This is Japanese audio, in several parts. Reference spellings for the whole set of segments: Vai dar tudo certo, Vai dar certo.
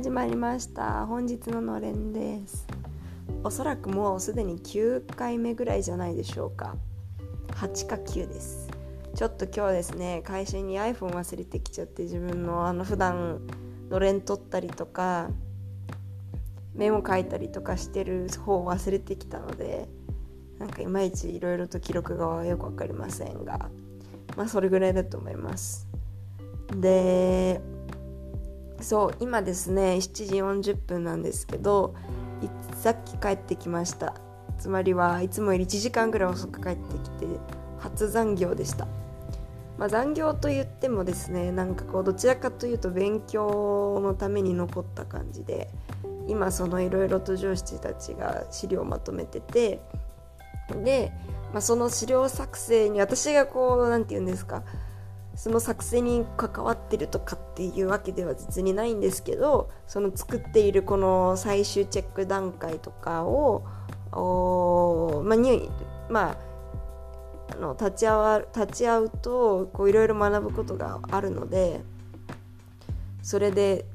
始まりました。本日ののれんです。おそらくもうすでに9回目ぐらいじゃないでしょうか。8か9です。ちょっと今日ですね、会社に iPhone 忘れてきちゃって、自分の普段のれん取ったりとかメモ書いたりとかしてる方を忘れてきたので、なんかいまいちいろいろと記録がよくわかりませんが、それぐらいだと思います。で、そう今ですね7時40分なんですけど、さっき帰ってきました。つまりはいつもより1時間ぐらい遅く帰ってきて、初残業でした。残業と言ってもですね、なんかこうどちらかというと勉強のために残った感じで、今そのいろいろと上司たちが資料をまとめてて、で、その資料作成に私がこうなんて言うんですか、その作成に関わってるとかっていうわけでは実にないんですけど、その作っているこの最終チェック段階とかを立ち会うとこういろいろ学ぶことがあるので、それで、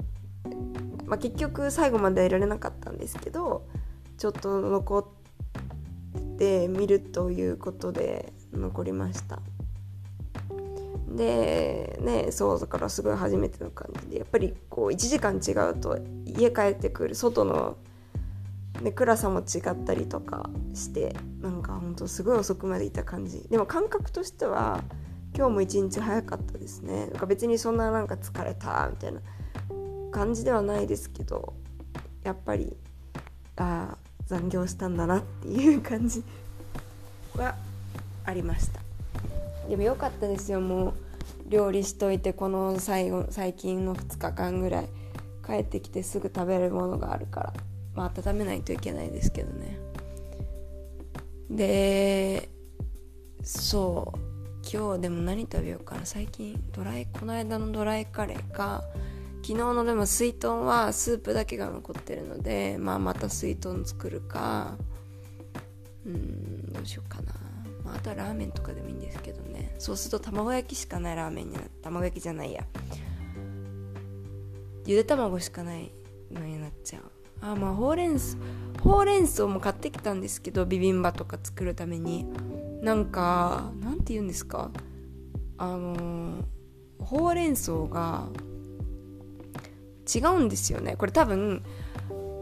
結局最後までいられなかったんですけど、ちょっと残ってみるということで残りました。でね、そうだからすごい初めての感じで、やっぱりこう1時間違うと家帰ってくる外の、暗さも違ったりとかして、なんかほんとすごい遅くまでいた感じ。でも感覚としては今日も一日早かったですね。なんか別にそんななんか疲れたみたいな感じではないですけど、やっぱり残業したんだなっていう感じはありました。でも良かったですよ。もう料理しといて、この最近の2日間ぐらい帰ってきてすぐ食べるものがあるから、温めないといけないですけどね。で、そう今日でも何食べようかな。最近この間のドライカレーか、昨日のでも水豚はスープだけが残ってるので、また水豚作るか、どうしようかな。あとはラーメンとかでもいいんですけどね。そうすると卵焼きしかないラーメンになって、卵焼きじゃないや、ゆで卵しかないのになっちゃう。ほうれん草も買ってきたんですけど、ビビンバとか作るために、なんかなんて言うんですか、ほうれん草が違うんですよね。これ多分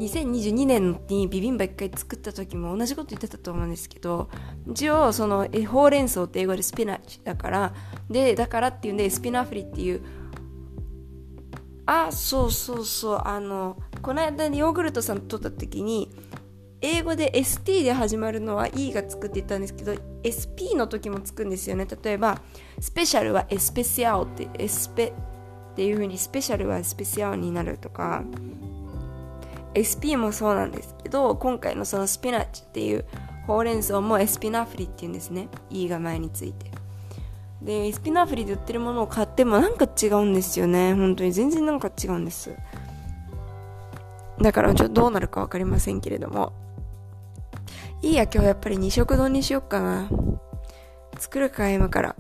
2022年にビビンバ1回作った時も同じこと言ってたと思うんですけど、一応そのほうれん草って英語でスピナッチだからっていうんで、スピナフリっていう、この間ヨーグルトさんと撮った時に英語で ST で始まるのは E がつくって言ったんですけど、 SP の時もつくんですよね。例えばスペシャルはエスペシャオっていう風に、スペシャルはスペシャオになるとか、SP もそうなんですけど、今回のそのスピナッチっていうほうれん草もエスピナフリっていうんですね。 E が前についてで、エスピナフリで売ってるものを買ってもなんか違うんですよね。本当に全然なんか違うんです。だからちょっとどうなるか分かりませんけれども、いいや、今日やっぱり2色丼にしよっかな。作るか今から、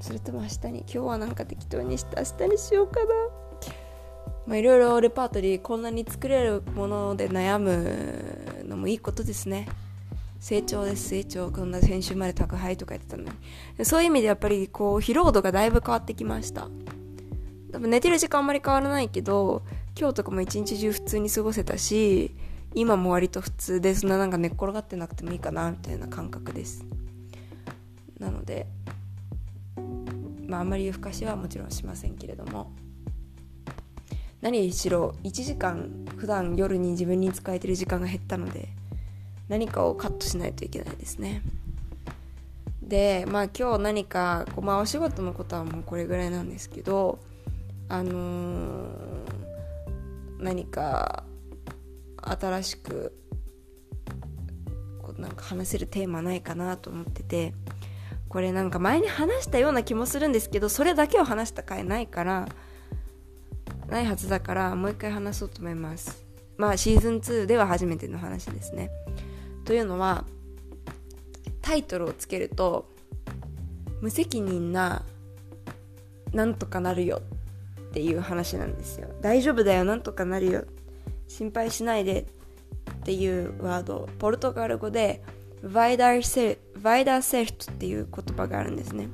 それとも明日に。今日はなんか適当にして明日にしようかな。いろいろレパートリー、こんなに作れるもので悩むのもいいことですね。成長です、成長。こんな先週まで宅配とかやってたのに、そういう意味でやっぱりこう疲労度がだいぶ変わってきました。多分寝てる時間あんまり変わらないけど、今日とかも一日中普通に過ごせたし、今も割と普通で、そんななんか寝っ転がってなくてもいいかなみたいな感覚です。なのであんまり夜更かしはもちろんしませんけれども、何しろ1時間普段夜に自分に使えてる時間が減ったので、何かをカットしないといけないですね。で、今日何かお仕事のことはもうこれぐらいなんですけど、何か新しくなんか話せるテーマないかなと思ってて、これなんか前に話したような気もするんですけど、それだけを話した回ないはずだから、もう一回話そうと思います。シーズン2では初めての話ですね。というのは、タイトルをつけると無責任ななんとかなるよっていう話なんですよ。大丈夫だよ、なんとかなるよ、心配しないでっていうワード、ポルトガル語でVai dar certo っていう言葉があるんですね。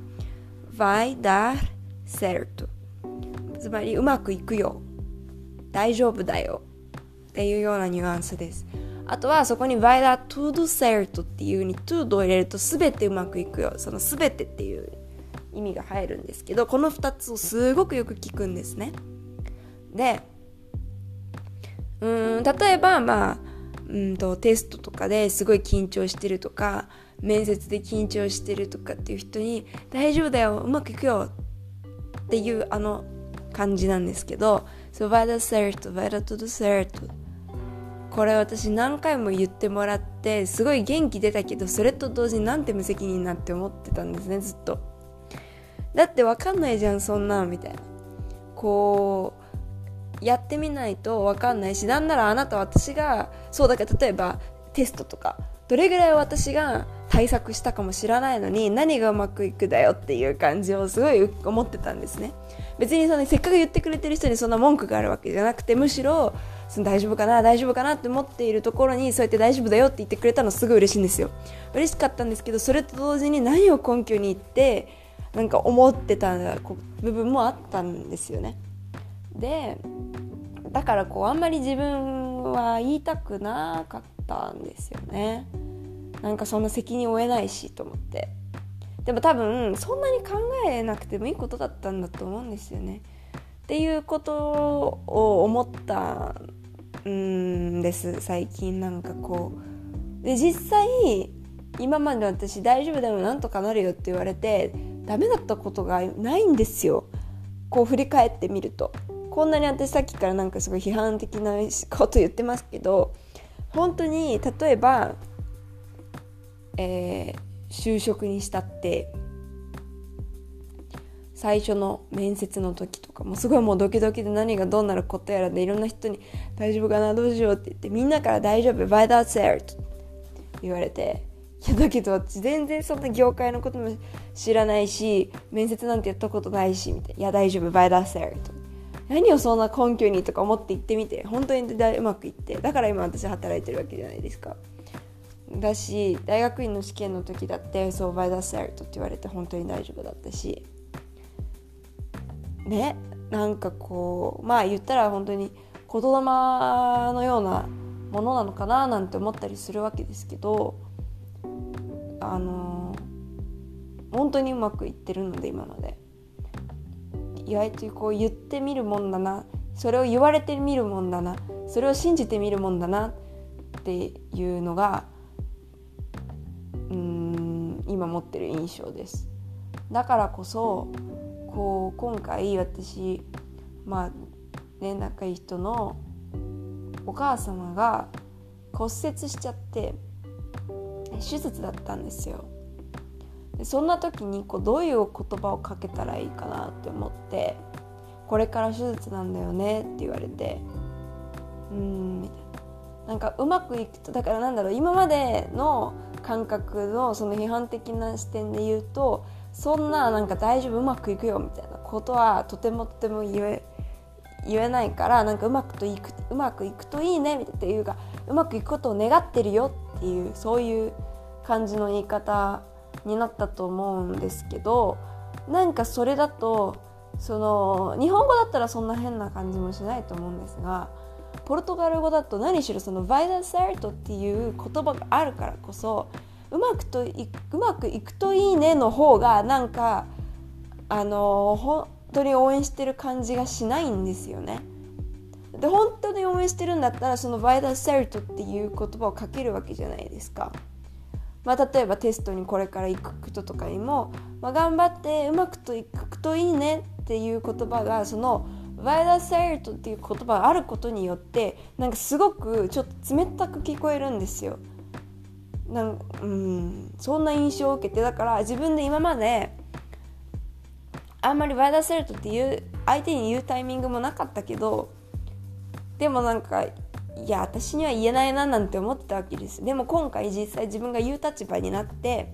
Vai dar certo、 つまりうまくいくよ、大丈夫だよっていうようなニュアンスです。あとはそこに Vai dar tudo certo っていうに tudo を入れると全てうまくいくよ、その全てっていう意味が入るんですけど、この2つをすごくよく聞くんですね。で、例えばテストとかですごい緊張してるとか、面接で緊張してるとかっていう人に大丈夫だよ、うまくいくよっていうあの感じなんですけど、そう Vai dar certo、Vai dar tudo certo、これ私何回も言ってもらってすごい元気出たけど、それと同時になんて無責任なって思ってたんですね、ずっと。だって分かんないじゃんそんなのみたいな、こうやってみないと分かんないし、なんならあなた私がそうだから、例えばテストとかどれぐらい私が対策したかも知らないのに、何がうまくいくだよっていう感じをすごい思ってたんですね。別にそのせっかく言ってくれてる人にそんな文句があるわけじゃなくて、むしろその大丈夫かなって思っているところにそうやって大丈夫だよって言ってくれたのすごい嬉しいんですよ。嬉しかったんですけど、それと同時に何を根拠に言ってなんか思ってた部分もあったんですよね。でだからこうあんまり自分は言いたくなかったんですよね。なんかそんな責任負えないしと思って。でも多分そんなに考えなくてもいいことだったんだと思うんですよねっていうことを思ったんです、最近。なんかこうで、実際今まで私大丈夫だよ、なんとかなるよって言われてダメだったことがないんですよ、こう振り返ってみると。こんなに私さっきからなんかすごい批判的なこと言ってますけど、本当に例えば、就職にしたって最初の面接の時とかもすごいもうドキドキで何がどうなることやらで、いろんな人に大丈夫かな、どうしようって言って、みんなから大丈夫、Vai dar certo 言われて、いやだけど私全然そんな業界のことも知らないし、面接なんてやったことないしみたいな、いや大丈夫 Vai dar certo、 何をそんな根拠にとか思って行ってみて、本当にうまくいって、だから今私働いてるわけじゃないですか。だし大学院の試験の時だってそう Vai dar certo って言われて本当に大丈夫だったしね。なんかこう言ったら本当に言霊のようなものなのかななんて思ったりするわけですけど、本当にうまくいってるので今まで、意外とこう言ってみるもんだな、それを言われてみるもんだな、それを信じてみるもんだなっていうのが今持ってる印象です。だからこそこう今回私仲いい人のお母様が骨折しちゃって手術だったんですよ。でそんな時にこうどういう言葉をかけたらいいかなって思って、これから手術なんだよねって言われて、みたいな、なんかうまくいくと、だからなんだろう、今までの感覚のその批判的な視点で言うと、そんななんか大丈夫うまくいくよみたいなことはとても言えないから、なんかうまくいくといいねみたいな、っていうかうまくいくことを願ってるよっていう、そういう感じの言い方になったと思うんですけど、なんかそれだとその日本語だったらそんな変な感じもしないと思うんですが、ポルトガル語だと何しろその Vai dar certo っていう言葉があるからこそ、うまくいくといいねの方がなんか本当に応援してる感じがしないんですよね。で本当に応援してるんだったらその Vai dar certo っていう言葉をかけるわけじゃないですか。例えばテストにこれから行く人とかにも、頑張ってうまくいくといいねっていう言葉が、その Vai dar certo っていう言葉があることによってなんかすごくちょっと冷たく聞こえるんですよ。そんな印象を受けて、だから自分で今まであんまり Vai dar certo っていう相手に言うタイミングもなかったけど、でもなんかいや私には言えないななんて思ってたわけです。でも今回実際自分が言う立場になって、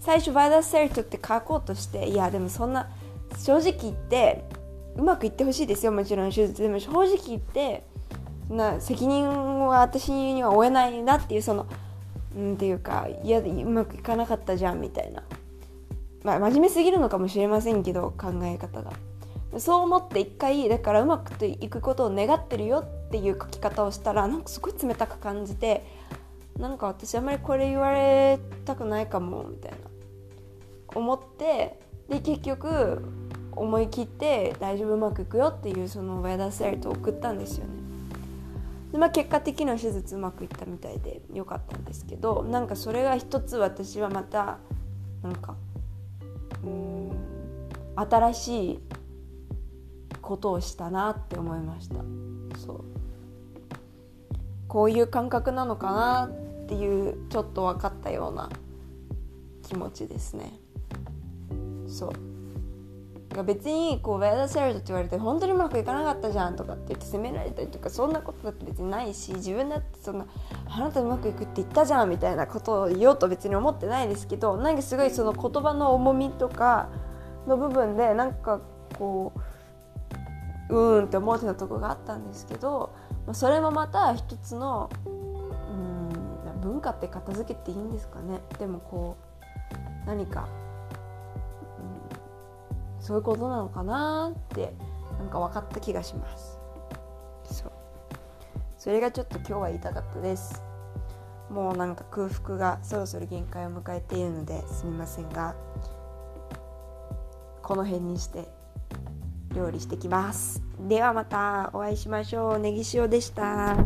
最初 Vai dar certo って書こうとして、いやでもそんな正直言ってうまくいってほしいですよ、もちろん手術でも。正直言ってな責任は私には負えないなっていう、そのっていうか、いやうまくいかなかったじゃんみたいな、まあ、真面目すぎるのかもしれませんけど、考え方がそう思って一回だからうまくいくことを願ってるよっていう書き方をしたら、なんかすごい冷たく感じて、なんか私あんまりこれ言われたくないかもみたいな思って、で結局思い切って大丈夫うまくいくよっていう、そのVai dar certoを送ったんですよね。で、まあ、結果的には手術うまくいったみたいでよかったんですけど、なんかそれが一つ私はまたなんか新しいことをしたなって思いました。そう、こういう感覚なのかなっていう、ちょっと分かったような気持ちですね。そう、別にこうVai dar certoって言われて本当にうまくいかなかったじゃんとかって言って責められたりとか、そんなことだって別にないし、自分だってそんなあなたうまくいくって言ったじゃんみたいなことを言おうと別に思ってないですけど、なんかすごいその言葉の重みとかの部分でなんかこうって思ってたとこがあったんですけど、それもまた一つの文化って片付けていいんですかね。でもこう何か、そういうことなのかなってなんか分かった気がします。そう、それがちょっと今日は言いたかったです。もうなんか空腹がそろそろ限界を迎えているのですみませんが、この辺にして料理してきます。ではまたお会いしましょう。ネギ塩でした。